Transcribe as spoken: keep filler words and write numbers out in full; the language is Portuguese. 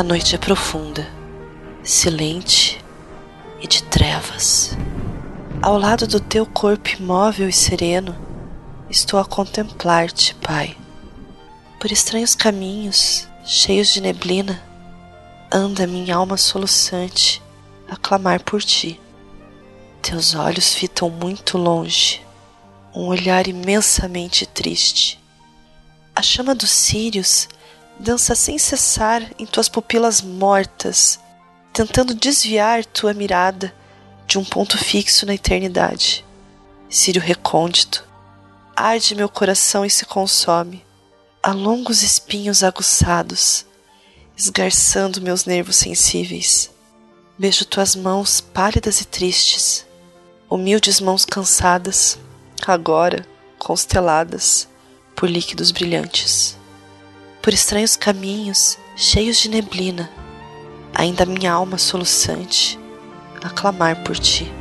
A noite é profunda, silente e de trevas. Ao lado do teu corpo imóvel e sereno, estou a contemplar-te, Pai. Por estranhos caminhos, cheios de neblina, anda minha alma soluçante a clamar por ti. Teus olhos fitam muito longe, um olhar imensamente triste. A chama dos círios dança sem cessar em tuas pupilas mortas, tentando desviar tua mirada de um ponto fixo na eternidade. Círio recôndito, arde meu coração e se consome, a longos espinhos aguçados, esgarçando meus nervos sensíveis. Beijo tuas mãos pálidas e tristes, humildes mãos cansadas, agora consteladas por líquidos brilhantes. Por estranhos caminhos, cheios de neblina, ainda minha alma soluçante a clamar por ti.